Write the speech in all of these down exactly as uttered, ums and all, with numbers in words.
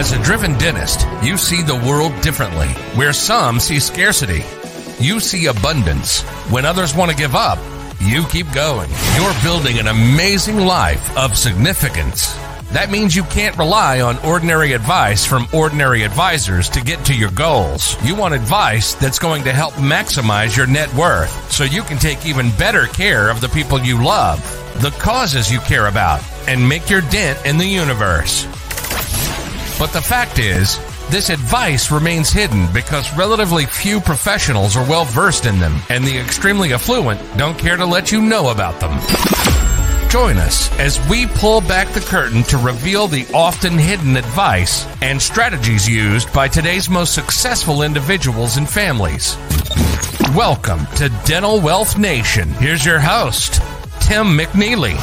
As a driven dentist, you see the world differently. Where some see scarcity, you see abundance. When others want to give up, you keep going. You're building an amazing life of significance. That means you can't rely on ordinary advice from ordinary advisors to get to your goals. You want advice that's going to help maximize your net worth so you can take even better care of the people you love, the causes you care about, and make your dent in the universe. But the fact is, this advice remains hidden because relatively few professionals are well versed in them, and the extremely affluent don't care to let you know about them. Join us as we pull back the curtain to reveal the often hidden advice and strategies used by today's most successful individuals and families. Welcome to Dental Wealth Nation. Here's your host, Tim McNeely.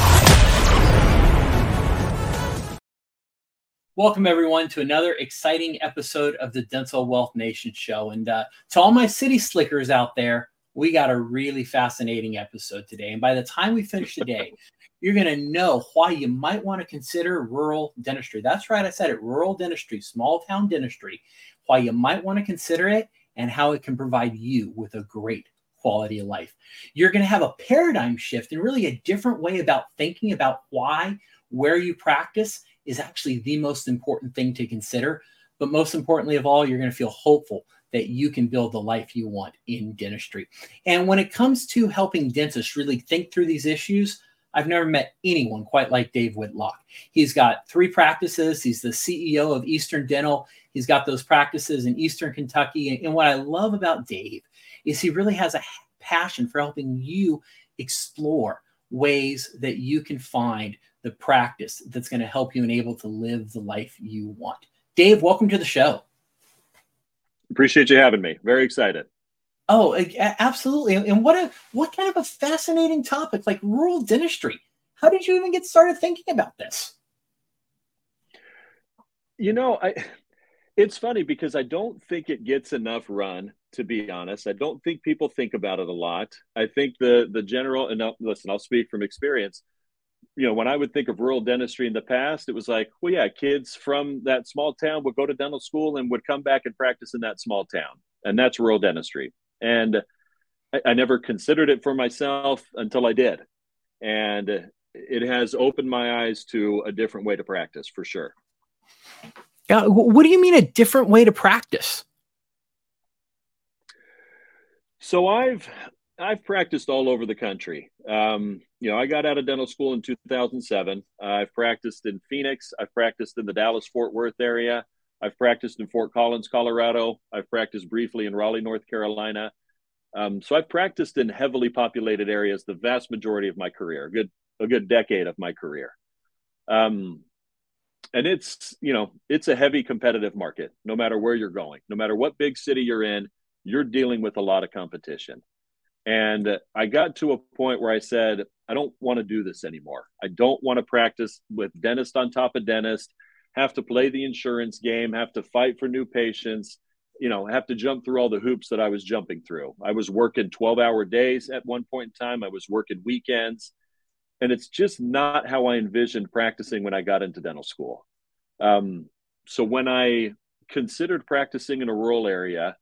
Welcome, everyone, to another exciting episode of the Dental Wealth Nation Show. And uh, to all my city slickers out there, we got a really fascinating episode today. And by the time we finish today, you're going to know why you might want to consider rural dentistry. That's right. I said it. Rural dentistry, small town dentistry, why you might want to consider it and how it can provide you with a great quality of life. You're going to have a paradigm shift and really a different way about thinking about why, where you practice is actually the most important thing to consider. But most importantly of all, you're going to feel hopeful that you can build the life you want in dentistry. And when it comes to helping dentists really think through these issues, I've never met anyone quite like Dave Whitlock. He's got three practices. He's the C E O of Eastern Dental. He's got those practices in Eastern Kentucky. And what I love about Dave is he really has a passion for helping you explore ways that you can find the practice that's going to help you and able to live the life you want. Dave, welcome to the show. Appreciate you having me. Very excited. Oh, absolutely. And what a what kind of a fascinating topic, like rural dentistry. How did you even get started thinking about this? You know, I, it's funny because I don't think it gets enough run, to be honest. I don't think people think about it a lot. I think the the general, and I'll, listen, I'll speak from experience. You know, when I would think of rural dentistry in the past, it was like, well, yeah, kids from that small town would go to dental school and would come back and practice in that small town. And that's rural dentistry. And I, I never considered it for myself until I did. And it has opened my eyes to a different way to practice for sure. Uh, what do you mean a different way to practice? So I've... I've practiced all over the country. Um, you know, I got out of dental school in two thousand seven. Uh, I've practiced in Phoenix. I've practiced in the Dallas-Fort Worth area. I've practiced in Fort Collins, Colorado. I've practiced briefly in Raleigh, North Carolina. Um, so I've practiced in heavily populated areas the vast majority of my career, a good, a good decade of my career. Um, and it's, you know, it's a heavy competitive market, no matter where you're going, no matter what big city you're in, you're dealing with a lot of competition. And I got to a point where I said, I don't want to do this anymore. I don't want to practice with dentist on top of dentist, have to play the insurance game, have to fight for new patients, you know, have to jump through all the hoops that I was jumping through. I was working twelve hour days at one point in time. I was working weekends. And it's just not how I envisioned practicing when I got into dental school. Um, so when I considered practicing in a rural area,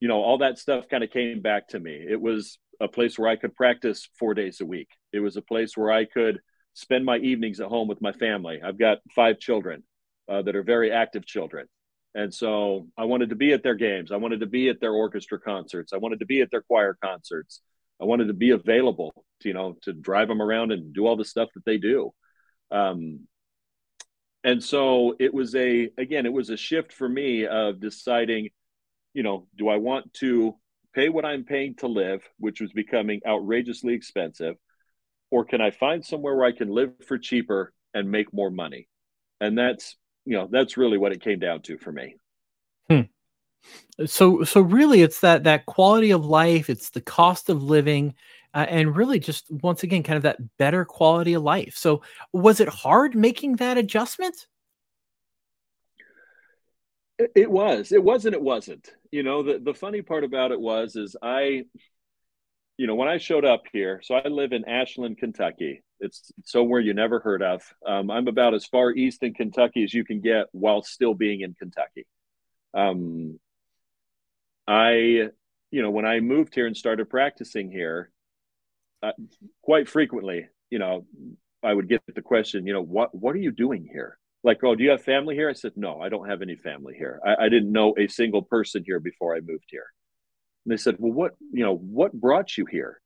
you know, all that stuff kind of came back to me. It was a place where I could practice four days a week. It was a place where I could spend my evenings at home with my family. I've got five children uh, that are very active children. And so I wanted to be at their games. I wanted to be at their orchestra concerts. I wanted to be at their choir concerts. I wanted to be available, to, you know, to drive them around and do all the stuff that they do. Um, and so it was a, again, it was a shift for me of deciding, you know, do I want to pay what I'm paying to live, which was becoming outrageously expensive, or can I find somewhere where I can live for cheaper and make more money? And that's, you know, that's really what it came down to for me. Hmm. So, so really it's that, that quality of life, it's the cost of living, uh, and really just once again, kind of that better quality of life. So was it hard making that adjustment? It was, it wasn't, it wasn't, you know, the, the funny part about it was, is I, you know, when I showed up here, so I live in Ashland, Kentucky. It's somewhere you never heard of. Um, I'm about as far east in Kentucky as you can get while still being in Kentucky. Um, I, you know, when I moved here and started practicing here, uh, quite frequently, you know, I would get the question, you know, what, what are you doing here? Like, oh, do you have family here? I said, no, I don't have any family here. I, I didn't know a single person here before I moved here. And they said, well, what, you know, what brought you here?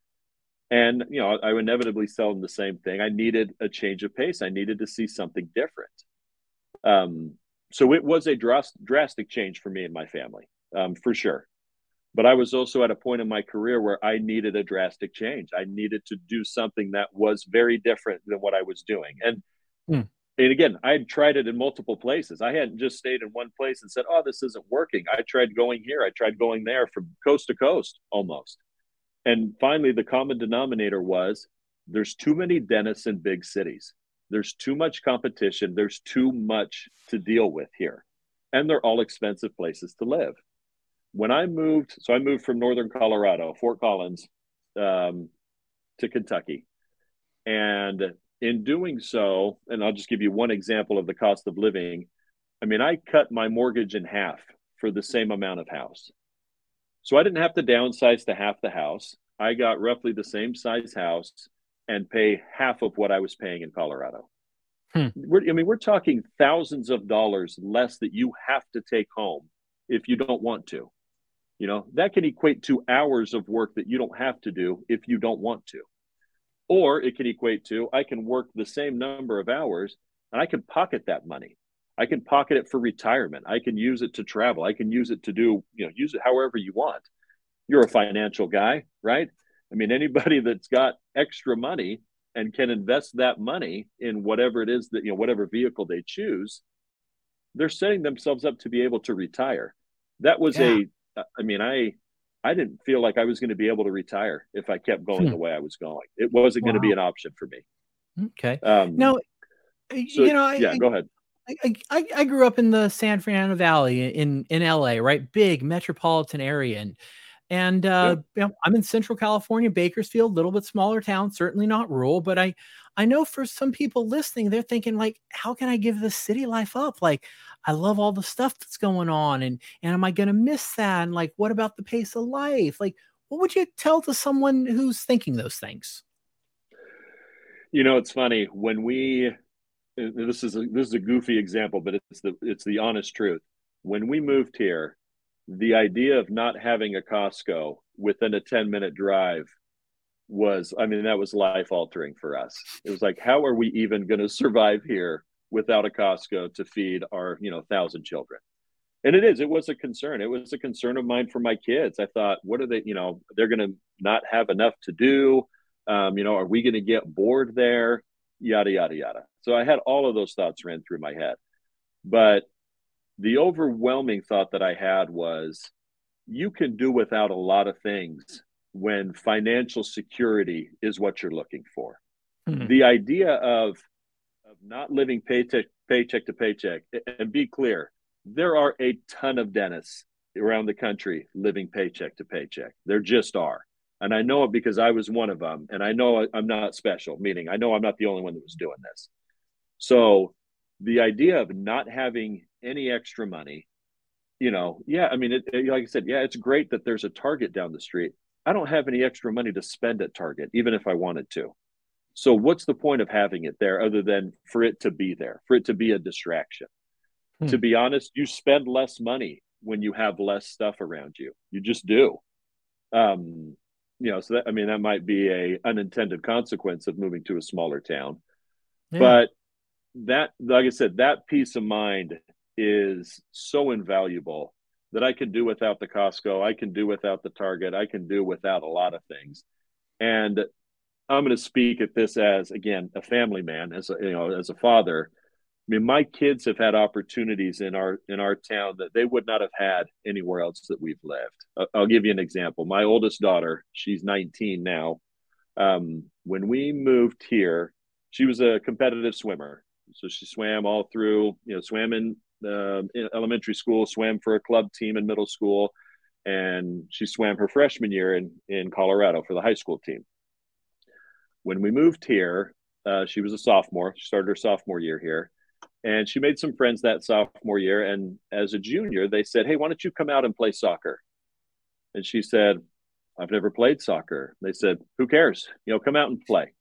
And, you know, I would inevitably tell them the same thing. I needed a change of pace. I needed to see something different. Um, so it was a dras- drastic change for me and my family, um, for sure. But I was also at a point in my career where I needed a drastic change. I needed to do something that was very different than what I was doing. And, mm. and again, I had tried it in multiple places. I hadn't just stayed in one place and said, oh, this isn't working. I tried going here. I tried going there from coast to coast almost. And finally, the common denominator was there's too many dentists in big cities. There's too much competition. There's too much to deal with here. And they're all expensive places to live. When I moved, so I moved from northern Colorado, Fort Collins, um, to Kentucky. And in doing so, and I'll just give you one example of the cost of living. I mean, I cut my mortgage in half for the same amount of house. So I didn't have to downsize to half the house. I got roughly the same size house and pay half of what I was paying in Colorado. Hmm. We're, I mean, we're talking thousands of dollars less that you have to take home if you don't want to. You know, that can equate to hours of work that you don't have to do if you don't want to. Or it can equate to, I can work the same number of hours and I can pocket that money. I can pocket it for retirement. I can use it to travel. I can use it to do, you know, use it however you want. You're a financial guy, right? I mean, anybody that's got extra money and can invest that money in whatever it is that, you know, whatever vehicle they choose, they're setting themselves up to be able to retire. That was yeah. a, I mean, I, I didn't feel like I was going to be able to retire if I kept going hmm. the way I was going. It wasn't wow. going to be an option for me. Okay. Um, no, so, you know, yeah, I, go ahead. I, I, I grew up in the San Fernando Valley in, in L A, right? Big metropolitan area. And, and uh, yeah. you know, I'm in Central California, Bakersfield, a little bit smaller town, certainly not rural. But I, I know for some people listening, they're thinking like, how can I give this city life up? Like, I love all the stuff that's going on. And, and am I going to miss that? And like, what about the pace of life? Like, what would you tell to someone who's thinking those things? You know, it's funny when we... This is a, this is a goofy example, but it's the it's the honest truth. When we moved here, the idea of not having a Costco within a ten minute drive was, I mean, that was life altering for us. It was like, how are we even going to survive here without a Costco to feed our, you know, thousand children? And it is, it was a concern. It was a concern of mine for my kids. I thought, what are they, you know, they're going to not have enough to do. Um, you know, are we going to get bored there? Yada, yada, yada. So I had all of those thoughts ran through my head. But the overwhelming thought that I had was, you can do without a lot of things when financial security is what you're looking for. Mm-hmm. The idea of, of not living paycheck, paycheck to paycheck, and be clear, there are a ton of dentists around the country living paycheck to paycheck. There just are. And I know it because I was one of them. And I know I'm not special, meaning I know I'm not the only one that was doing this. So the idea of not having any extra money, you know, yeah, I mean, it, it, like I said, yeah, it's great that there's a Target down the street. I don't have any extra money to spend at Target, even if I wanted to. So what's the point of having it there other than for it to be there, for it to be a distraction? Hmm. To be honest, you spend less money when you have less stuff around you. You just do. Um, You know, so that, I mean, that might be a unintended consequence of moving to a smaller town, yeah. but that, like I said, that peace of mind is so invaluable that I can do without the Costco. I can do without the Target. I can do without a lot of things. And I'm going to speak at this as, again, a family man, as a, you know, as a father. I mean, my kids have had opportunities in our in our town that they would not have had anywhere else that we've lived. I'll give you an example. My oldest daughter, she's nineteen now. Um, when we moved here, she was a competitive swimmer. So she swam all through, you know, swam in, uh, in elementary school, swam for a club team in middle school. and she swam her freshman year in, in Colorado for the high school team. When we moved here, uh, she was a sophomore. She started her sophomore year here, and she made some friends that sophomore year. And as a junior, they said, hey, why don't you come out and play soccer? And she said, I've never played soccer. They said, who cares? You know, come out and play.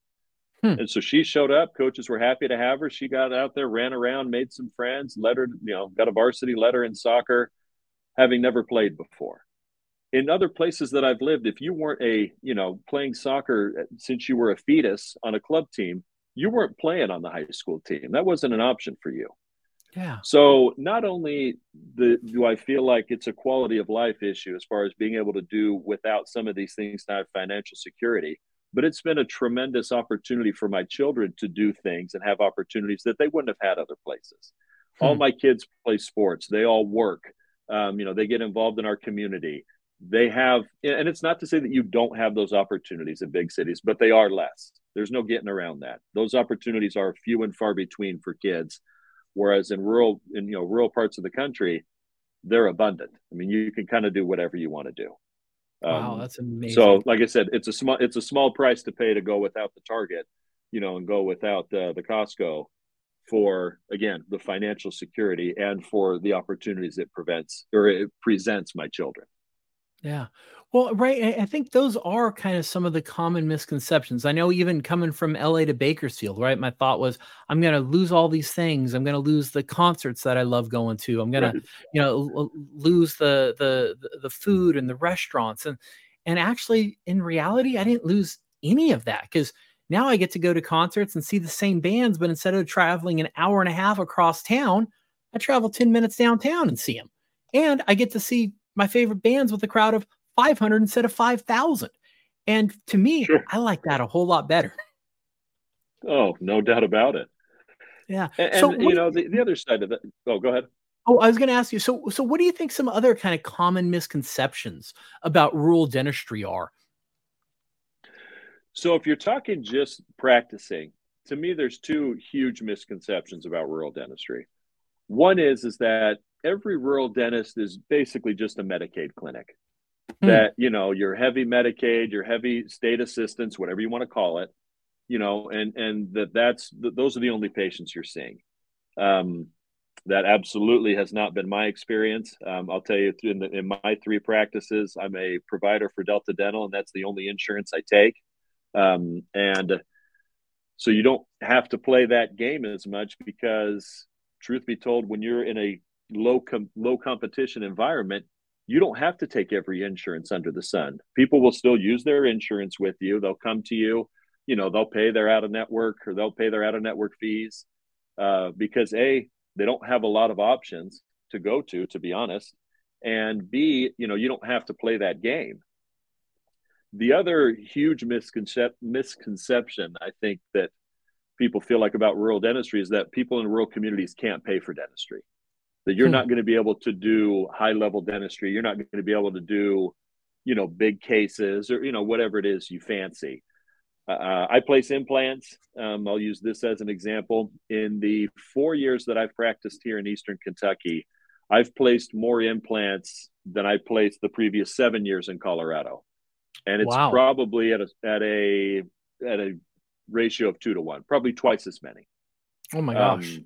Hmm. And so she showed up. Coaches were happy to have her. She got out there, ran around, made some friends, letter, you know, got a varsity letter in soccer, having never played before. In other places that I've lived, if you weren't a, you know, playing soccer since you were a fetus on a club team, you weren't playing on the high school team. That wasn't an option for you. Yeah. So not only the, do I feel like it's a quality of life issue as far as being able to do without some of these things to have financial security, but it's been a tremendous opportunity for my children to do things and have opportunities that they wouldn't have had other places. Hmm. All my kids play sports. They all work. Um, you know, they get involved in our community. They have, and it's not to say that you don't have those opportunities in big cities, but they are less. There's no getting around that. Those opportunities are few and far between for kids. Whereas in rural, in, you know, rural parts of the country, they're abundant. I mean, you can kind of do whatever you want to do. Um, wow, that's amazing. So, like I said, it's a small, it's a small price to pay to go without the Target, you know, and go without uh, the Costco for, again, the financial security and for the opportunities it prevents or it presents my children. Yeah. Well, right. I think those are kind of some of the common misconceptions. I know even coming from L A to Bakersfield, right? My thought was, I'm going to lose all these things. I'm going to lose the concerts that I love going to. I'm going right. to, you know, lose the, the, the food and the restaurants. And, and actually in reality, I didn't lose any of that because now I get to go to concerts and see the same bands, but instead of traveling an hour and a half across town, I travel ten minutes downtown and see them. And I get to see my favorite bands with a crowd of five hundred instead of five thousand. And to me, sure. I like that a whole lot better. Oh, no doubt about it. Yeah. And, so and you know, the, the other side of that. Oh, go ahead. Oh, I was going to ask you. So, so what do you think some other kind of common misconceptions about rural dentistry are? So if you're talking just practicing, to me, there's two huge misconceptions about rural dentistry. One is, is that every rural dentist is basically just a Medicaid clinic hmm. that, you know, your heavy Medicaid, your heavy state assistance, whatever you want to call it, you know, and, and that that's, that those are the only patients you're seeing. Um, that absolutely has not been my experience. Um, I'll tell you in, the, in my three practices, I'm a provider for Delta Dental, and that's the only insurance I take. Um, and so you don't have to play that game as much because truth be told, when you're in a low com- low competition environment, you don't have to take every insurance under the sun. People will still use their insurance with you. They'll come to you, you know, they'll pay their out of network or they'll pay their out of network fees uh, because A, they don't have a lot of options to go to, to be honest. And B, you know, you don't have to play that game. The other huge misconce- misconception, I think that people feel like about rural dentistry is that people in rural communities can't pay for dentistry. That you're not going to be able to do high level dentistry. You're not going to be able to do, you know, big cases or, you know, whatever it is you fancy. Uh, I place implants. Um, I'll use this as an example. In the four years that I've practiced here in Eastern Kentucky, I've placed more implants than I placed the previous seven years in Colorado. And it's wow. probably at a, at a, at a ratio of two to one, probably twice as many. Oh my gosh. Um,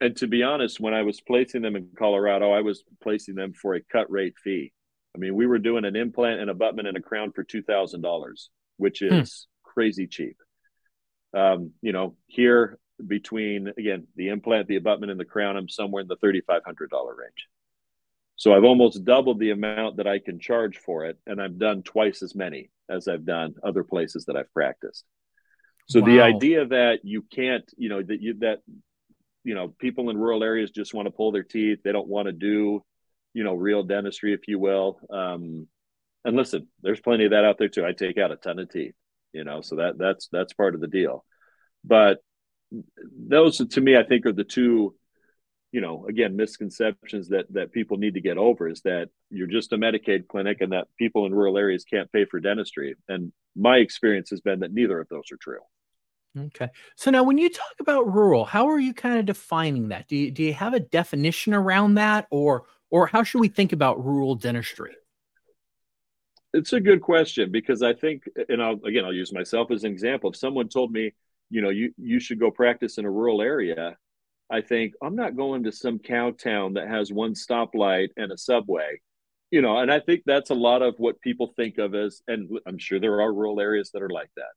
And to be honest, when I was placing them in Colorado, I was placing them for a cut rate fee. I mean, we were doing an implant, an abutment, and a crown for two thousand dollars, which is hmm. crazy cheap. Um, you know, here between, again, the implant, the abutment, and the crown, I'm somewhere in the thirty-five hundred dollars range. So I've almost doubled the amount that I can charge for it, and I've done twice as many as I've done other places that I've practiced. So wow. the idea that you can't, you know, that you, that, you know, people in rural areas just want to pull their teeth. They don't want to do, you know, real dentistry, if you will. Um, and listen, there's plenty of that out there too. I take out a ton of teeth, you know, so that that's, that's part of the deal. But those to me, I think are the two, you know, again, misconceptions that, that people need to get over is that you're just a Medicaid clinic and that people in rural areas can't pay for dentistry. And my experience has been that neither of those are true. Okay. So now when you talk about rural, how are you kind of defining that? Do you, do you have a definition around that or, or how should we think about rural dentistry? It's a good question, because I think, and I'll, again, I'll use myself as an example. If someone told me, you know, you, you should go practice in a rural area, I think I'm not going to some cow town that has one stoplight and a subway, you know, and I think that's a lot of what people think of as, and I'm sure there are rural areas that are like that.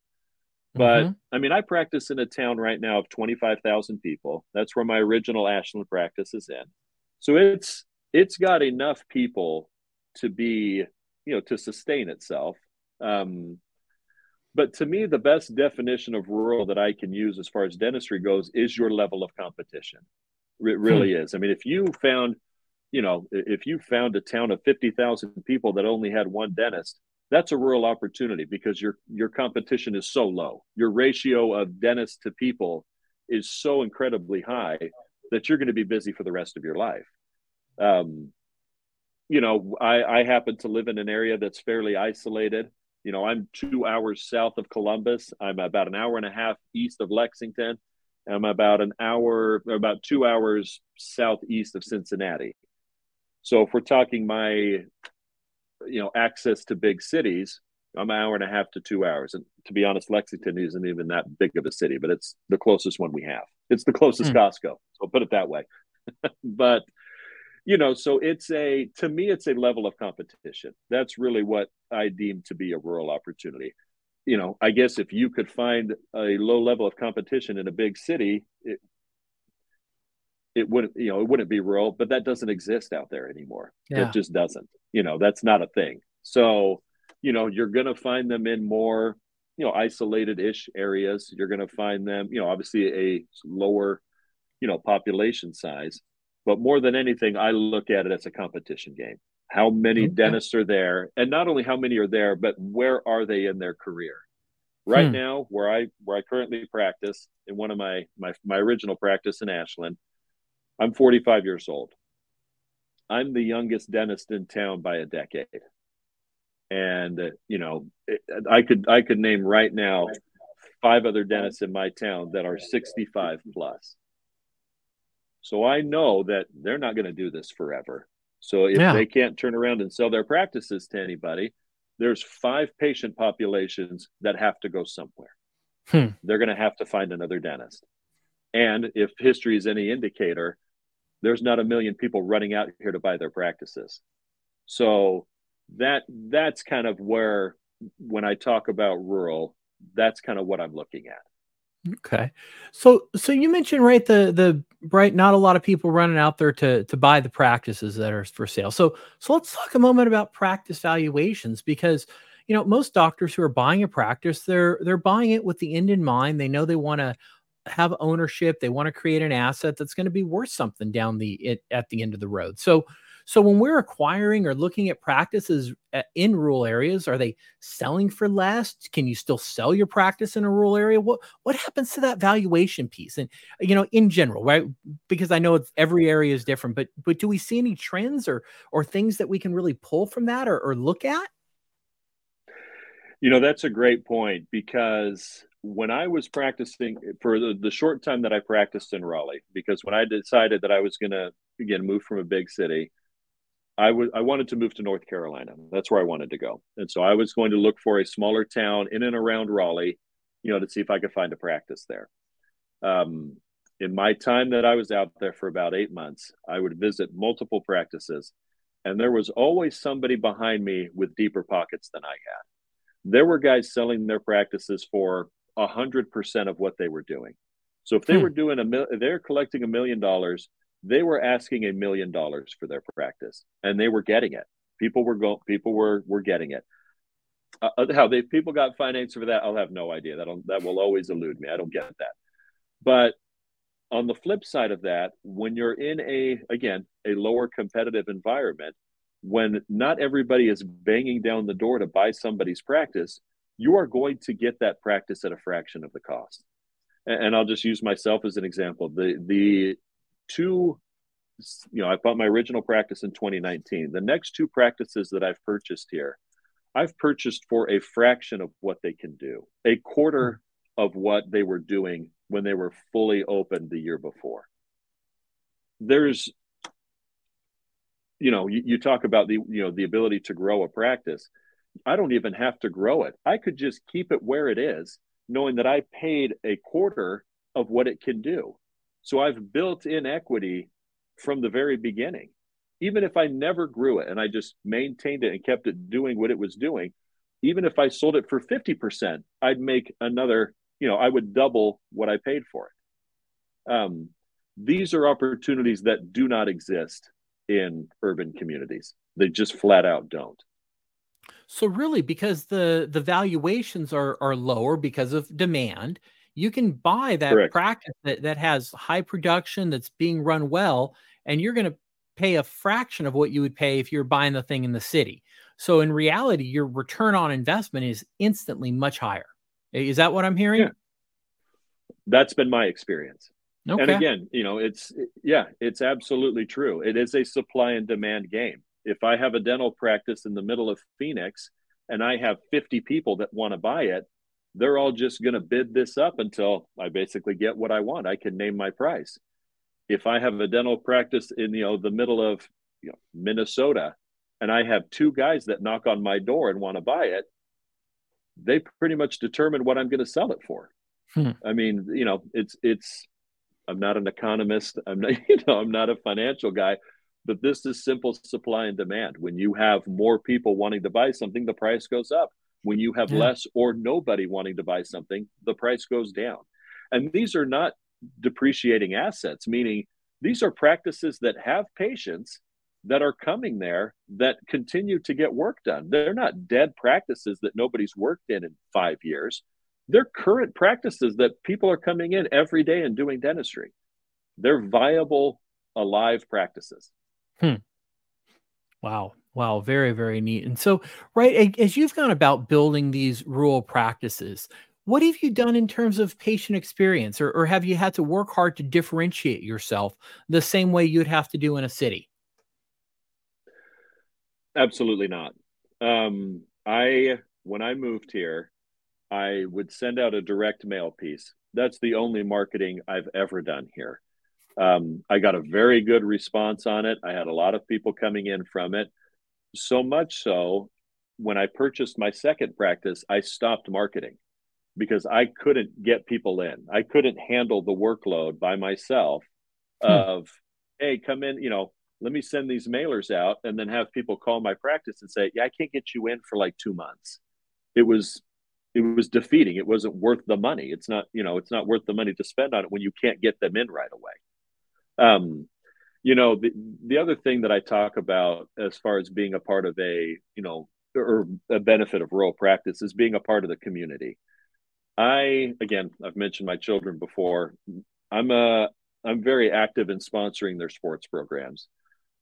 But mm-hmm. I mean, I practice in a town right now of twenty-five thousand people. That's where my original Ashland practice is in. So it's, it's got enough people to be, you know, to sustain itself. Um, but to me, the best definition of rural that I can use as far as dentistry goes is your level of competition. It really hmm. is. I mean, if you found, you know, if you found a town of fifty thousand people that only had one dentist, that's a rural opportunity, because your, your competition is so low. Your ratio of dentists to people is so incredibly high that you're going to be busy for the rest of your life. Um, You know, I, I happen to live in an area that's fairly isolated. You know, I'm two hours south of Columbus. I'm about an hour and a half east of Lexington. And I'm about an hour, about two hours southeast of Cincinnati. So if we're talking my, you know, access to big cities, I'm an hour and a half to two hours. And to be honest, Lexington isn't even that big of a city, but it's the closest one we have. It's the closest mm. Costco. So put it that way. But you know, so it's a, to me, it's a level of competition. That's really what I deem to be a rural opportunity. You know, I guess if you could find a low level of competition in a big city, it, it wouldn't, you know, it wouldn't be rural, but that doesn't exist out there anymore. Yeah. It just doesn't, you know, that's not a thing. So, you know, you're going to find them in more, you know, isolated-ish areas. You're going to find them, you know, obviously a lower, you know, population size. But more than anything, I look at it as a competition game. How many okay. dentists are there? And not only how many are there, but where are they in their career? Right hmm. now, where I where I currently practice, in one of my, my, my original practice in Ashland, I'm forty-five years old. I'm the youngest dentist in town by a decade. And, uh, you know, it, I could I could name right now five other dentists in my town that are sixty-five plus. So I know that they're not going to do this forever. So if yeah. they can't turn around and sell their practices to anybody, there's five patient populations that have to go somewhere. Hmm. They're going to have to find another dentist. And if history is any indicator, there's not a million people running out here to buy their practices. So that that's kind of where, when I talk about rural, that's kind of what I'm looking at. Okay. So, so you mentioned, right, the, the, right, not a lot of people running out there to, to buy the practices that are for sale. So, so let's talk a moment about practice valuations, because, you know, most doctors who are buying a practice, they're, they're buying it with the end in mind. They know they want to have ownership. They want to create an asset that's going to be worth something down the, it, at the end of the road. So, so when we're acquiring or looking at practices in rural areas, are they selling for less? Can you still sell your practice in a rural area? What what happens to that valuation piece? And, you know, in general, right? Because I know it's, every area is different, but but do we see any trends or or things that we can really pull from that or, or look at? You know, that's a great point, because when I was practicing for the, the short time that I practiced in Raleigh, because when I decided that I was going to, again, move from a big city, I was I wanted to move to North Carolina. That's where I wanted to go. And so I was going to look for a smaller town in and around Raleigh, you know, to see if I could find a practice there. Um, in my time that I was out there for about eight months, I would visit multiple practices, and there was always somebody behind me with deeper pockets than I had. There were guys selling their practices for one hundred percent of what they were doing. So if they hmm. were doing a mil- they're collecting a million dollars, they were asking a million dollars for their practice, and they were getting it. People were going, people were, were getting it. Uh, how they, people got financed for that, I'll have no idea. That'll, that will always elude me. I don't get that. But on the flip side of that, when you're in a, again, a lower competitive environment, when not everybody is banging down the door to buy somebody's practice, you are going to get that practice at a fraction of the cost. And, and I'll just use myself as an example. The, the, Two, you know, I bought my original practice in twenty nineteen. The next two practices that I've purchased here, I've purchased for a fraction of what they can do, a quarter of what they were doing when they were fully open the year before. There's, you know, you, you talk about the, you know, the ability to grow a practice. I don't even have to grow it. I could just keep it where it is, knowing that I paid a quarter of what it can do. So I've built in equity from the very beginning. Even if I never grew it and I just maintained it and kept it doing what it was doing, even if I sold it for fifty percent, I'd make another, you know, I would double what I paid for it. Um, these are opportunities that do not exist in urban communities. They just flat out don't. So really, because the, the valuations are, are lower because of demand, you can buy that Correct. practice that, that has high production, that's being run well, and you're going to pay a fraction of what you would pay if you're buying the thing in the city. So in reality, your return on investment is instantly much higher. Is that what I'm hearing? Yeah. That's been my experience. Okay. And again, you know, it's, yeah, it's absolutely true. It is a supply and demand game. If I have a dental practice in the middle of Phoenix and I have fifty people that want to buy it, they're all just going to bid this up until I basically get what I want. I can name my price. If I have a dental practice in, you know, the middle of, you know, Minnesota, and I have two guys that knock on my door and want to buy it, they pretty much determine what I'm going to sell it for. Hmm. I mean, you know, it's, it's, I'm not an economist. I'm not, you know, I'm not a financial guy, but this is simple supply and demand. When you have more people wanting to buy something, the price goes up. When you have yeah. less or nobody wanting to buy something, the price goes down. And these are not depreciating assets, meaning these are practices that have patients that are coming there that continue to get work done. They're not dead practices that nobody's worked in in five years. They're current practices that people are coming in every day and doing dentistry. They're viable, alive practices. Hmm. Wow. Wow. Very, very neat. And so, right, as you've gone about building these rural practices, what have you done in terms of patient experience, or, or have you had to work hard to differentiate yourself the same way you'd have to do in a city? Absolutely not. Um, I, when I moved here, I would send out a direct mail piece. That's the only marketing I've ever done here. Um, I got a very good response on it. I had a lot of people coming in from it. So much so, when I purchased my second practice, I stopped marketing, because I couldn't get people in. I couldn't handle the workload by myself of, hmm. hey, come in, you know, let me send these mailers out, and then have people call my practice and say, yeah, I can't get you in for like two months. It was, it was defeating. It wasn't worth the money. It's not, you know, it's not worth the money to spend on it when you can't get them in right away. Um, you know, the, the other thing that I talk about as far as being a part of a, you know, or a benefit of rural practice is being a part of the community. I, again, I've mentioned my children before. I'm a, I'm very active in sponsoring their sports programs.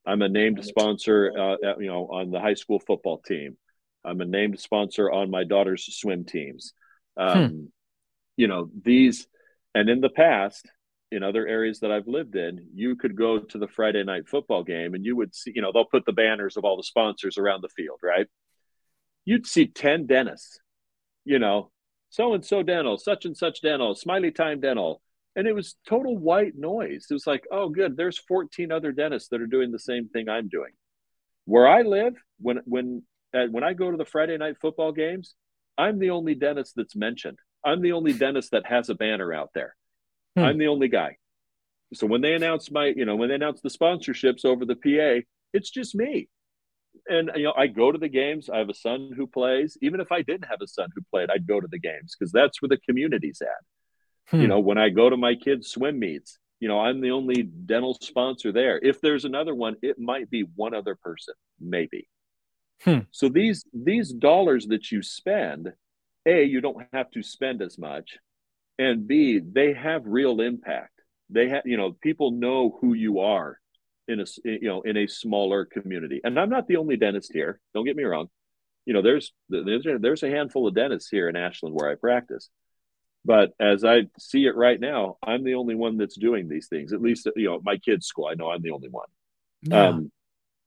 I'm a named sponsor, uh, at, you know, on the high school football team. I'm a named sponsor on my daughter's swim teams. Um, hmm. You know, these, and in the past, in other areas that I've lived in, you could go to the Friday night football game and you would see, you know, they'll put the banners of all the sponsors around the field, right? You'd see ten dentists, you know, so-and-so dental, such and such dental, Smiley Time Dental. And it was total white noise. It was like, oh, good, there's fourteen other dentists that are doing the same thing I'm doing. Where I live, when when uh, when I go to the Friday night football games, I'm the only dentist that's mentioned. I'm the only dentist that has a banner out there. Hmm. I'm the only guy. So when they announce my, you know, when they announce the sponsorships over the P A, it's just me. And, you know, I go to the games. I have a son who plays. Even if I didn't have a son who played, I'd go to the games because that's where the community's at. Hmm. You know, when I go to my kids' swim meets, you know, I'm the only dental sponsor there. If there's another one, it might be one other person, maybe. Hmm. So these these dollars that you spend, A, you don't have to spend as much. And B, they have real impact. They have, you know, people know who you are in a, you know, in a smaller community. And I'm not the only dentist here. Don't get me wrong. You know, there's, there's, there's a handful of dentists here in Ashland where I practice, but as I see it right now, I'm the only one that's doing these things. At least, you know, at my kids' school, I know I'm the only one. Yeah. Um,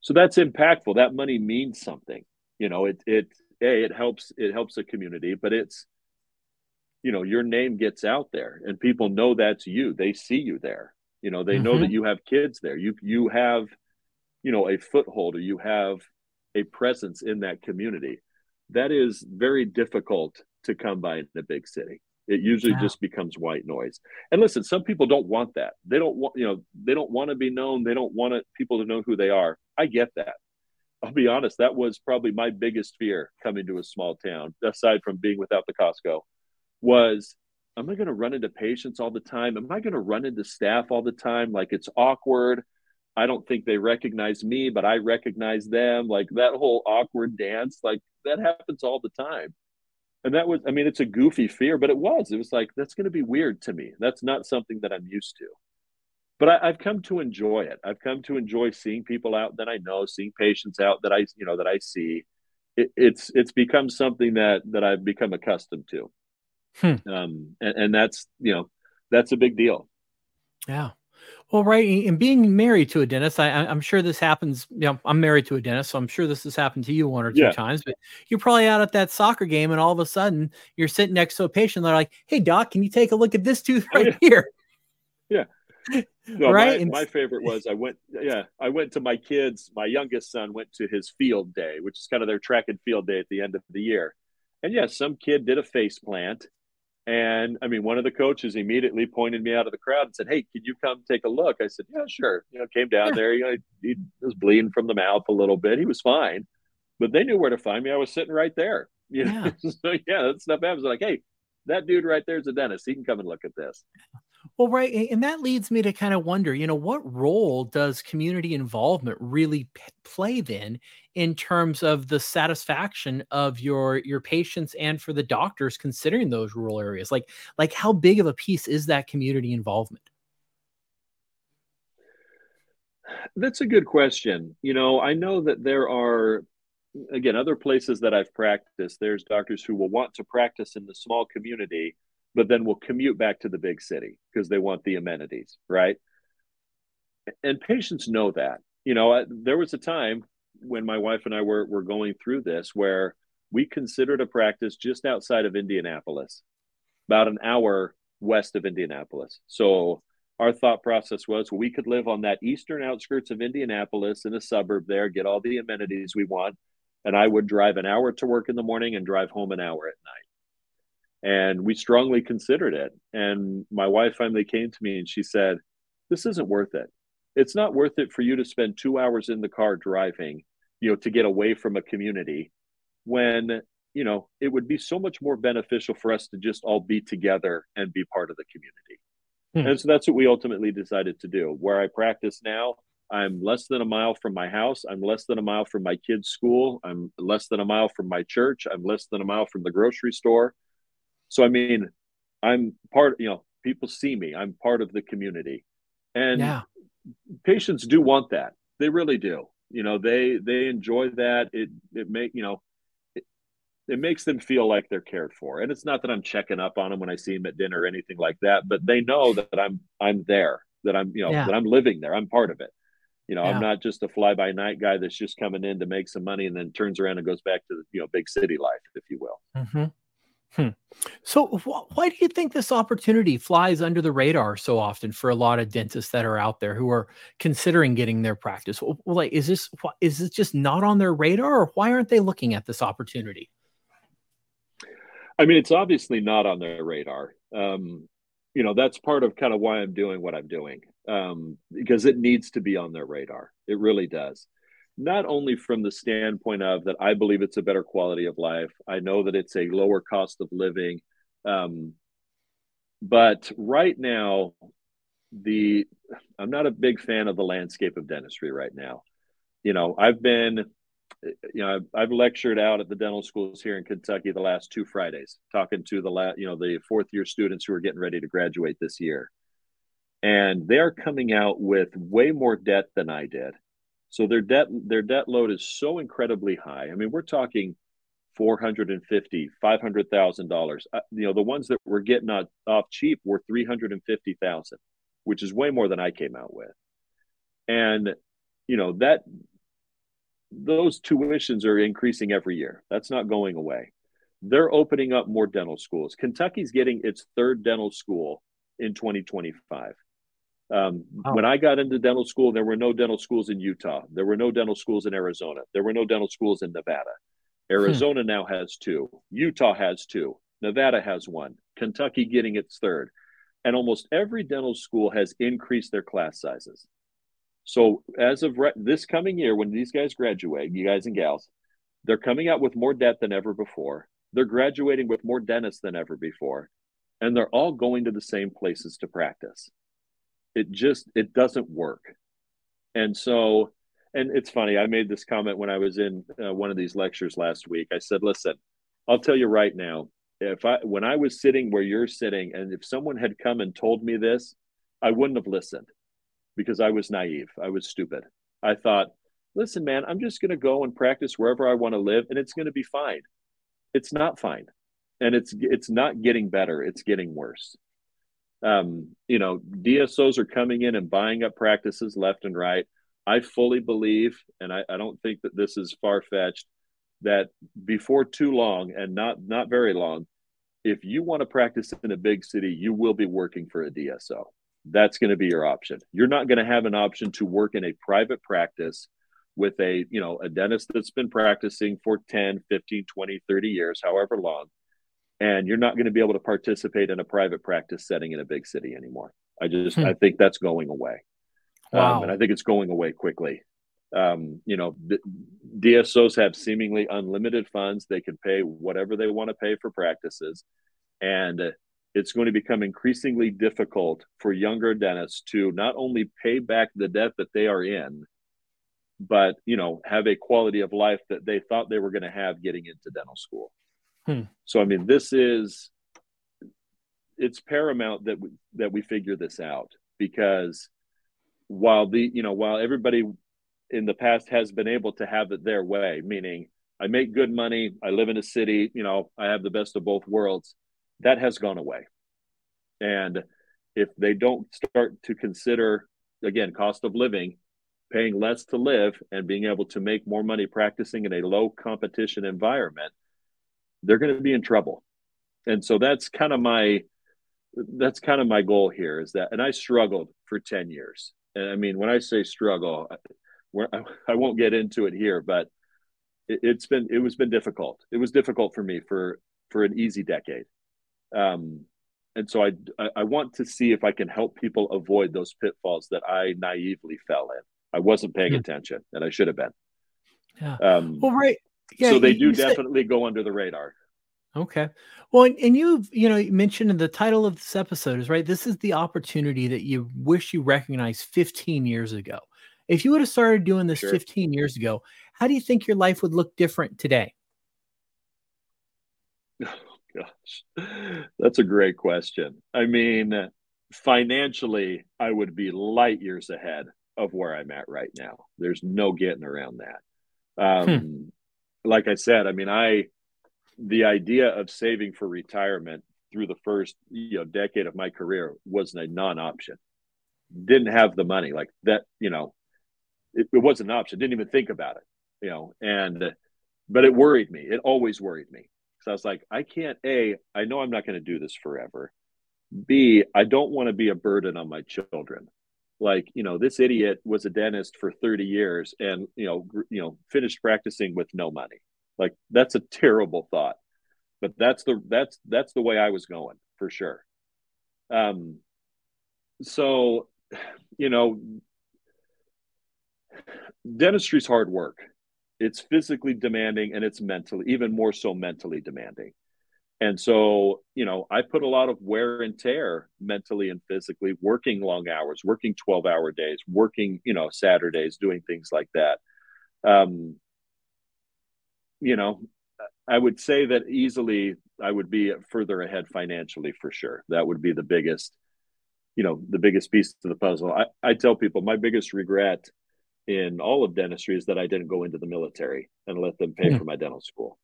so that's impactful. That money means something, you know, it, it, A, it helps, it helps a community, but it's, you know, your name gets out there and people know that's you. They see you there. You know, they mm-hmm. know that you have kids there. You you have, you know, a foothold, or you have a presence in that community. that is very difficult to come by in the big city. It usually wow. just becomes white noise. And listen, some people don't want that. They don't want, you know, they don't want to be known. They don't want it, people to know who they are. I get that. I'll be honest. That was probably my biggest fear coming to a small town, aside from being without the Costco, was, am I going to run into patients all the time? Am I going to run into staff all the time? Like, it's awkward. I don't think they recognize me, but I recognize them. Like, that whole awkward dance, like, that happens all the time. And that was, I mean, it's a goofy fear, but it was, it was like, that's going to be weird to me. That's not something that I'm used to. But I, I've come to enjoy it. I've come to enjoy seeing people out that I know, seeing patients out that I, you know, that I see. It, it's, it's become something that, that I've become accustomed to. Hmm. Um, and, and that's, you know, that's a big deal. Yeah. Well, right. And being married to a dentist, I, I'm sure this happens. You know, I'm married to a dentist, so I'm sure this has happened to you one or two yeah. times, but you're probably out at that soccer game and all of a sudden you're sitting next to a patient. They're like, hey, doc, can you take a look at this tooth right oh, yeah. here? Yeah. No, right. My, and- my favorite was I went, yeah, I went to my kids. My youngest son went to his field day, which is kind of their track and field day at the end of the year. And yeah, some kid did a face plant. And I mean, one of the coaches immediately pointed me out of the crowd and said, hey, can you come take a look? I said, yeah, sure. You know, came down yeah. there. You know, he, he was bleeding from the mouth a little bit. He was fine, but they knew where to find me. I was sitting right there. You know? Yeah. So yeah, that stuff happens. They're like, hey, that dude right there is a dentist. He can come and look at this. Well, right. And that leads me to kind of wonder, you know, what role does community involvement really p- play then in terms of the satisfaction of your, your patients and for the doctors considering those rural areas? Like, like how big of a piece is that community involvement? That's a good question. You know, I know that there are, again, other places that I've practiced, there's doctors who will want to practice in the small community, but then will commute back to the big city because they want the amenities, right? And patients know that. You know, I, there was a time when my wife and I were were going through this where we considered a practice just outside of Indianapolis, about an hour west of Indianapolis. So our thought process was we could live on that eastern outskirts of Indianapolis in a suburb there, get all the amenities we want, and I would drive an hour to work in the morning and drive home an hour at night. And we strongly considered it. And my wife finally came to me and she said, this isn't worth it. It's not worth it for you to spend two hours in the car driving, you know, to get away from a community when, you know, it would be so much more beneficial for us to just all be together and be part of the community. Hmm. And so that's what we ultimately decided to do. Where I practice now, I'm less than a mile from my house. I'm less than a mile from my kids' school. I'm less than a mile from my church. I'm less than a mile from the grocery store. So, I mean, I'm part, you know, people see me. I'm part of the community. And yeah. patients do want that. They really do. You know, they, they enjoy that. It, it make, you know, it, it makes them feel like they're cared for. And it's not that I'm checking up on them when I see them at dinner or anything like that, but they know that I'm, I'm there, that I'm, you know, yeah. that I'm living there. I'm part of it. You know, yeah. I'm not just a fly-by-night guy that's just coming in to make some money and then turns around and goes back to, you know, big city life, if you will. Mm-hmm. Hmm. So wh- why do you think this opportunity flies under the radar so often for a lot of dentists that are out there who are considering getting their practice? Well, like, is this, is this just not on their radar, or why aren't they looking at this opportunity? I mean, it's obviously not on their radar. Um, you know, that's part of kind of why I'm doing what I'm doing. Um, because it needs to be on their radar. It really does. Not only from the standpoint of that, I believe it's a better quality of life. I know that it's a lower cost of living. Um, but right now, the I'm not a big fan of the landscape of dentistry right now. You know, I've been, you know, I've, I've lectured out at the dental schools here in Kentucky the last two Fridays, talking to the, la- you know, the fourth year students who are getting ready to graduate this year. And they're coming out with way more debt than I did. So their debt, their debt load is so incredibly high. I mean, we're talking four hundred fifty thousand dollars, five hundred thousand dollars. You know, the ones that were getting off cheap were three hundred fifty thousand dollars, which is way more than I came out with. And, you know, that those tuitions are increasing every year. That's not going away. They're opening up more dental schools. Kentucky's getting its third dental school in twenty twenty-five. Um, oh. When I got into dental school, there were no dental schools in Utah. There were no dental schools in Arizona. There were no dental schools in Nevada. Arizona hmm. now has two. Utah has two. Nevada has one. Kentucky getting its third. And almost every dental school has increased their class sizes. So as of re- this coming year, when these guys graduate, you guys and gals, they're coming out with more debt than ever before. They're graduating with more dentists than ever before. And they're all going to the same places to practice. It just, it doesn't work. And so, and it's funny, I made this comment when I was in uh, one of these lectures last week. I said, listen, I'll tell you right now, if I, when I was sitting where you're sitting, and if someone had come and told me this, I wouldn't have listened because I was naive. I was stupid. I thought, listen, man, I'm just going to go and practice wherever I want to live and it's going to be fine. It's not fine. And it's, it's not getting better. It's getting worse. Um, you know, D S Os are coming in and buying up practices left and right. I fully believe, and I, I don't think that this is far-fetched, that before too long and not, not very long, if you want to practice in a big city, you will be working for a D S O. That's going to be your option. You're not going to have an option to work in a private practice with a, you know, a dentist that's been practicing for ten, fifteen, twenty, thirty years, however long. And you're not going to be able to participate in a private practice setting in a big city anymore. I just, hmm. I think that's going away. Wow. Um, and I think it's going away quickly. Um, you know, the D S Os have seemingly unlimited funds. They can pay whatever they want to pay for practices. And it's going to become increasingly difficult for younger dentists to not only pay back the debt that they are in, but, you know, have a quality of life that they thought they were going to have getting into dental school. Hmm. So, I mean, this is, it's paramount that we, that we figure this out, because while the, you know, while everybody in the past has been able to have it their way, meaning I make good money, I live in a city, you know, I have the best of both worlds, that has gone away. And if they don't start to consider, again, cost of living, paying less to live and being able to make more money practicing in a low competition environment, they're going to be in trouble. And so that's kind of my, that's kind of my goal here is that, and I struggled for ten years. And I mean, when I say struggle, I, I won't get into it here, but it, it's been, it was been difficult. It was difficult for me for, for an easy decade. Um, and so I, I want to see if I can help people avoid those pitfalls that I naively fell in. I wasn't paying hmm. attention, and I should have been. Yeah. Um, well, right. Yeah, so they do definitely said, go under the radar. Okay. Well, and, and you've, you know, you mentioned in the title of this episode is, right, this is the opportunity that you wish you recognized fifteen years ago. If you would have started doing this sure. fifteen years ago, how do you think your life would look different today? Oh, gosh. That's a great question. I mean, financially, I would be light years ahead of where I'm at right now. There's no getting around that. Um, hmm. Like I said, I mean, I, the idea of saving for retirement through the first you know decade of my career was a non-option. Didn't have the money like that, you know, it, it wasn't an option. Didn't even think about it, you know, and, but it worried me. It always worried me. So I was like, I can't, A, I know I'm not going to do this forever. B, I don't want to be a burden on my children. Like, you know, this idiot was a dentist for thirty years and, you know, you know, finished practicing with no money. Like, that's a terrible thought, but that's the, that's, that's the way I was going for sure. Um, so, you know, dentistry's hard work. It's physically demanding and it's mentally, even more so mentally demanding. And so, you know, I put a lot of wear and tear mentally and physically, working long hours, working twelve hour days, working, you know, Saturdays, doing things like that. Um, you know, I would say that easily I would be further ahead financially for sure. That would be the biggest, you know, the biggest piece to the puzzle. I, I tell people my biggest regret in all of dentistry is that I didn't go into the military and let them pay yeah. for my dental school.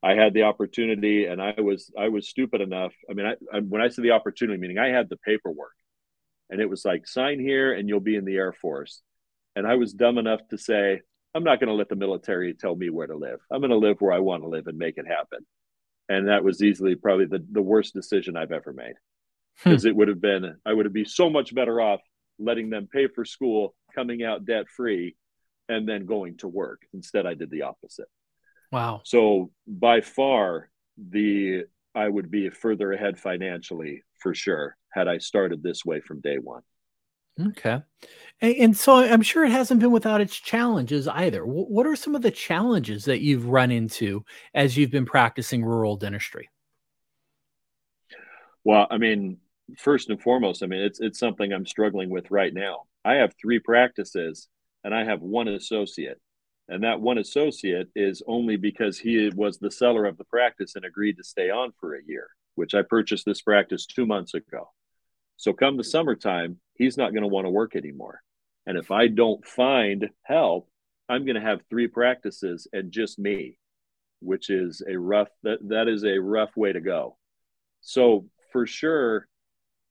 I had the opportunity and I was, I was stupid enough. I mean, I, I, when I say the opportunity, meaning I had the paperwork and it was like, sign here and you'll be in the Air Force. And I was dumb enough to say, I'm not going to let the military tell me where to live. I'm going to live where I want to live and make it happen. And that was easily probably the, the worst decision I've ever made. Because hmm. it would have been, I would have been so much better off letting them pay for school, coming out debt free, and then going to work. Instead, I did the opposite. Wow. So by far, the I would be further ahead financially for sure had I started this way from day one. Okay. And so I'm sure it hasn't been without its challenges either. What are some of the challenges that you've run into as you've been practicing rural dentistry? Well, I mean, first and foremost, I mean, it's it's something I'm struggling with right now. I have three practices and I have one associate. And that one associate is only because he was the seller of the practice and agreed to stay on for a year, which I purchased this practice two months ago. So come the summertime, he's not going to want to work anymore. And if I don't find help, I'm going to have three practices and just me, which is a rough, that, that is a rough way to go. So for sure,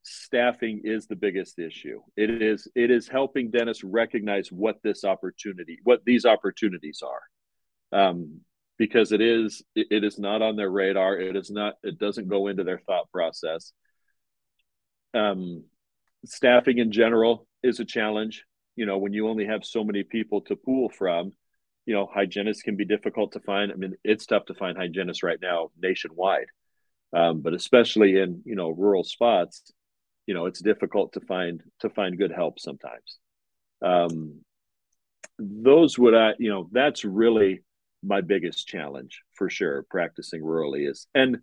staffing is the biggest issue. It is, it is helping dentists recognize what this opportunity, what these opportunities are. Um, because it is, it, it is not on their radar. It is not, it doesn't go into their thought process. Um, staffing in general is a challenge. You know, when you only have so many people to pool from, you know, hygienists can be difficult to find. I mean, it's tough to find hygienists right now nationwide, um, but especially in, you know, rural spots, you know, it's difficult to find, to find good help sometimes. Um, those would, I, you know, that's really my biggest challenge for sure. Practicing rurally is, and,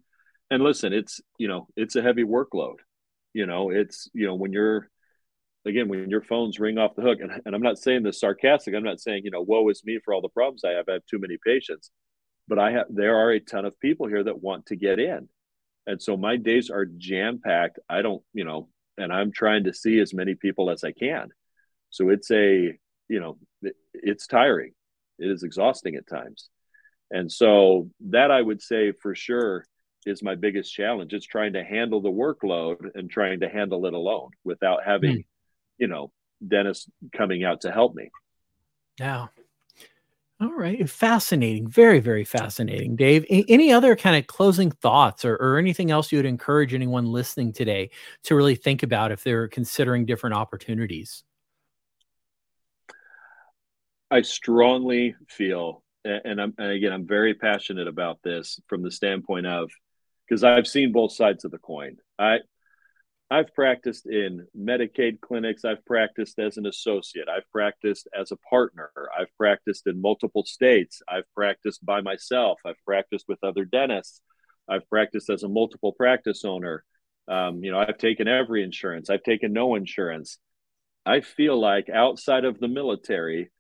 and listen, it's, you know, it's a heavy workload. You know, it's, you know, when you're, again, when your phones ring off the hook, and, and I'm not saying this sarcastic, I'm not saying, you know, woe is me for all the problems I have, I have too many patients, but I have, there are a ton of people here that want to get in. And so my days are jam packed. I don't, you know, and I'm trying to see as many people as I can. So it's a, you know, it's tiring. It is exhausting at times. And so that I would say for sure is my biggest challenge. It's trying to handle the workload and trying to handle it alone without having, mm. you know, dentists coming out to help me. Yeah. All right. Fascinating. Very, very fascinating, Dave. A- any other kind of closing thoughts or, or anything else you would encourage anyone listening today to really think about if they're considering different opportunities? I strongly feel, and I'm, and again, I'm very passionate about this from the standpoint of, because I've seen both sides of the coin. I, I've practiced in Medicaid clinics. I've practiced as an associate. I've practiced as a partner. I've practiced in multiple states. I've practiced by myself. I've practiced with other dentists. I've practiced as a multiple practice owner. Um, you know, I've taken every insurance. I've taken no insurance. I feel like outside of the military,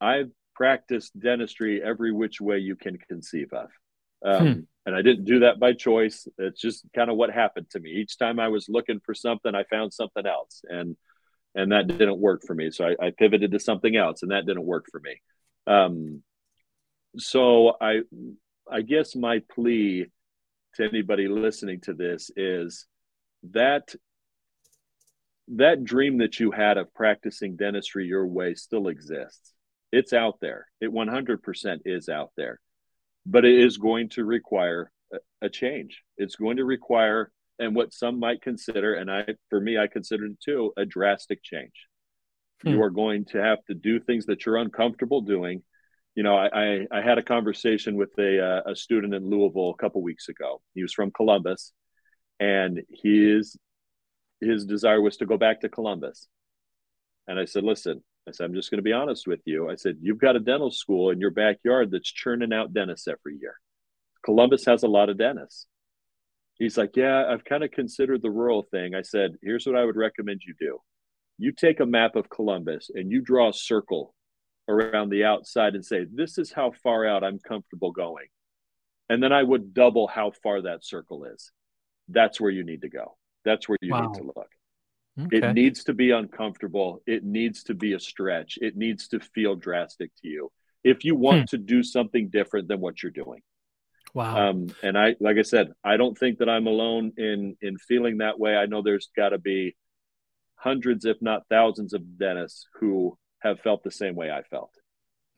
I've practiced dentistry every which way you can conceive of. Um, hmm. And I didn't do that by choice. It's just kind of what happened to me. Each time I was looking for something, I found something else, and and that didn't work for me. So I, I pivoted to something else, and that didn't work for me. Um, so I, I guess my plea to anybody listening to this is that that dream that you had of practicing dentistry your way still exists. It's out there. It one hundred percent is out there. But it is going to require a change. It's going to require, and what some might consider, and I, for me, I consider it too, a drastic change. Hmm. You are going to have to do things that you're uncomfortable doing. You know, I, I, I had a conversation with a, a student in Louisville a couple weeks ago. He was from Columbus, and his, his desire was to go back to Columbus. And I said, listen, I said, I'm just going to be honest with you. I said, you've got a dental school in your backyard that's churning out dentists every year. Columbus has a lot of dentists. He's like, yeah, I've kind of considered the rural thing. I said, here's what I would recommend you do. You take a map of Columbus and you draw a circle around the outside and say, this is how far out I'm comfortable going. And then I would double how far that circle is. That's where you need to go. That's where you wow. need to look. Okay. It needs to be uncomfortable. It needs to be a stretch. It needs to feel drastic to you if you want hmm. to do something different than what you're doing. Wow. Um, and I, like I said, I don't think that I'm alone in, in feeling that way. I know there's got to be hundreds, if not thousands of dentists who have felt the same way I felt.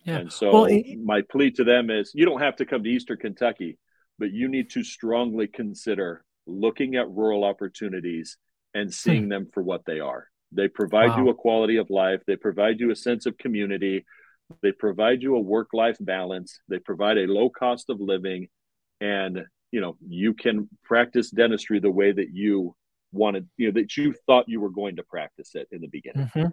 Yeah. And so well, it, my plea to them is you don't have to come to Eastern Kentucky, but you need to strongly consider looking at rural opportunities and seeing them for what they are. They provide wow. you a quality of life. They provide you a sense of community. They provide you a work-life balance. They provide a low cost of living, and you know, you can practice dentistry the way that you wanted, you know, that you thought you were going to practice it in the beginning. Mm-hmm.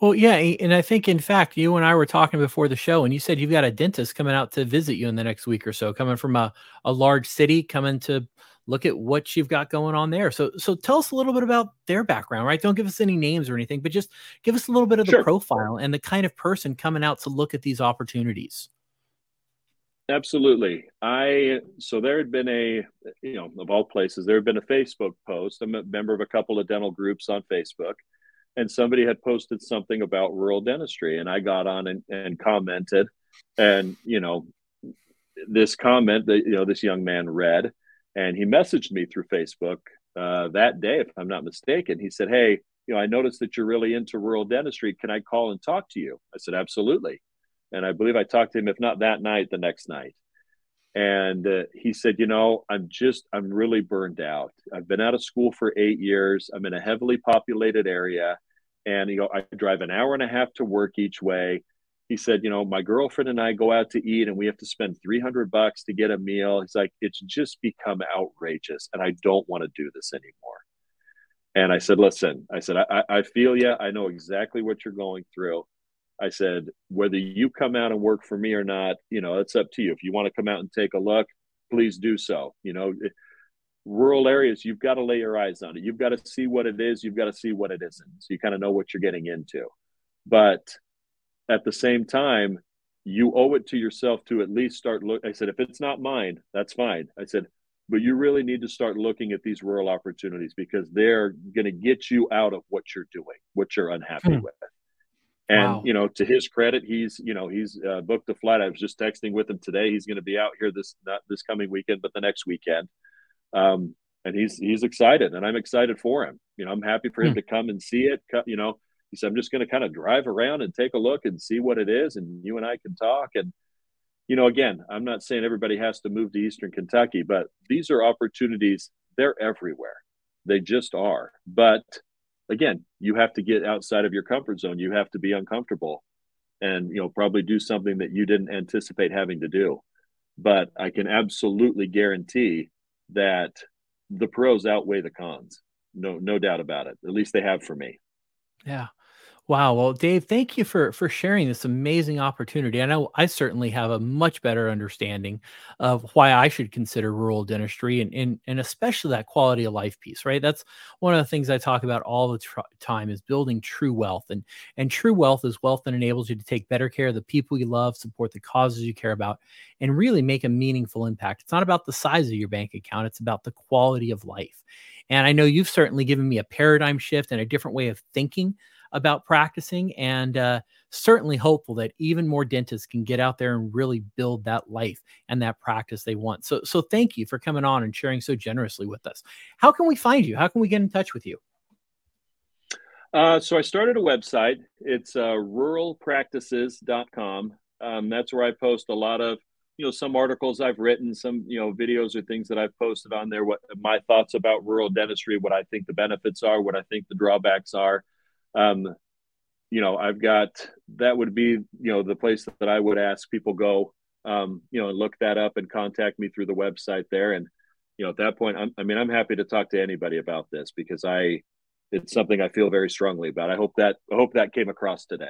Well, yeah. And I think, in fact, you and I were talking before the show, and you said you've got a dentist coming out to visit you in the next week or so, coming from a, a large city, coming to look at what you've got going on there. So, so tell us a little bit about their background, right? Don't give us any names or anything, but just give us a little bit of the sure. profile and the kind of person coming out to look at these opportunities. Absolutely. I, so there had been a, you know, of all places, there had been a Facebook post. I'm a member of a couple of dental groups on Facebook. And somebody had posted something about rural dentistry, and I got on and, and commented, and, you know, this comment that, you know, this young man read, and he messaged me through Facebook uh, that day, if I'm not mistaken. He said, "Hey, you know, I noticed that you're really into rural dentistry. Can I call and talk to you?" I said, "Absolutely." And I believe I talked to him, if not that night, the next night. And uh, he said, "You know, I'm just, I'm really burned out. I've been out of school for eight years. I'm in a heavily populated area. And, you know, I drive an hour and a half to work each way." He said, "You know, my girlfriend and I go out to eat, and we have to spend three hundred bucks to get a meal." He's like, "It's just become outrageous, and I don't want to do this anymore." And I said, "Listen," I said, I, I feel you. I know exactly what you're going through. I said, "Whether you come out and work for me or not, you know, it's up to you. If you want to come out and take a look, please do so. You know, it, rural areas, you've got to lay your eyes on it. You've got to see what it is. You've got to see what it isn't. So you kind of know what you're getting into. But at the same time, you owe it to yourself to at least start look." I said, "If it's not mine, that's fine." I said, "But you really need to start looking at these rural opportunities, because they're going to get you out of what you're doing, what you're unhappy hmm. with." And, wow. you know, to his credit, he's, you know, he's uh, booked a flight. I was just texting with him today. He's going to be out here this, not this coming weekend, but the next weekend. Um, and he's, he's excited, and I'm excited for him. You know, I'm happy for him mm. to come and see it. You know, he said, "I'm just going to kind of drive around and take a look and see what it is. And you and I can talk." And, you know, again, I'm not saying everybody has to move to Eastern Kentucky, but these are opportunities. They're everywhere. They just are. But again, you have to get outside of your comfort zone. You have to be uncomfortable, and, you know, probably do something that you didn't anticipate having to do. But I can absolutely guarantee that the pros outweigh the cons. No, no doubt about it. At least they have for me. Yeah. Wow. Well, Dave, thank you for, for sharing this amazing opportunity. I know I certainly have a much better understanding of why I should consider rural dentistry, and, and, and especially that quality of life piece, right? That's one of the things I talk about all the tr- time is building true wealth, and, and true wealth is wealth that enables you to take better care of the people you love, support the causes you care about, and really make a meaningful impact. It's not about the size of your bank account. It's about the quality of life. And I know you've certainly given me a paradigm shift and a different way of thinking about practicing, and uh, certainly hopeful that even more dentists can get out there and really build that life and that practice they want. So, so thank you for coming on and sharing so generously with us. How can we find you? How can we get in touch with you? Uh, so I started a website. It's uh, rural practices dot com. Um, that's where I post a lot of, you know, some articles I've written, some, you know, videos or things that I've posted on there, what my thoughts about rural dentistry, what I think the benefits are, what I think the drawbacks are. Um, you know, I've got, that would be, you know, the place that I would ask people go, um, you know, look that up and contact me through the website there. And, you know, at that point, I'm, I mean, I'm happy to talk to anybody about this, because I, it's something I feel very strongly about. I hope that, I hope that came across today.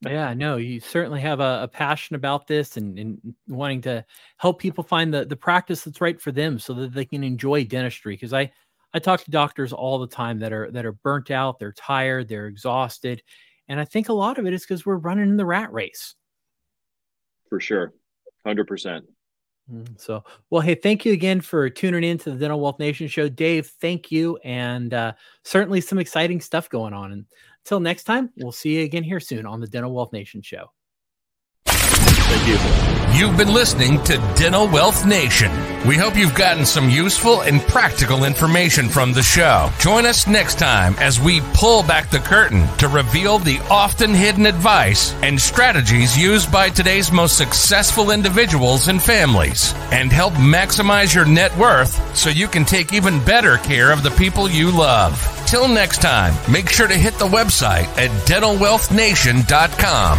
Yeah, no, you certainly have a, a passion about this, and, and wanting to help people find the, the practice that's right for them so that they can enjoy dentistry. Cause I, I talk to doctors all the time that are that are burnt out, they're tired, they're exhausted. And I think a lot of it is because we're running in the rat race. For sure. one hundred percent. So, well, hey, thank you again for tuning in to the Dental Wealth Nation show. Dave, thank you. And uh, certainly some exciting stuff going on. And until next time, we'll see you again here soon on the Dental Wealth Nation show. Thank you. You've been listening to Dental Wealth Nation. We hope you've gotten some useful and practical information from the show. Join us next time as we pull back the curtain to reveal the often hidden advice and strategies used by today's most successful individuals and families, and help maximize your net worth so you can take even better care of the people you love. Till next time, make sure to hit the website at dental wealth nation dot com.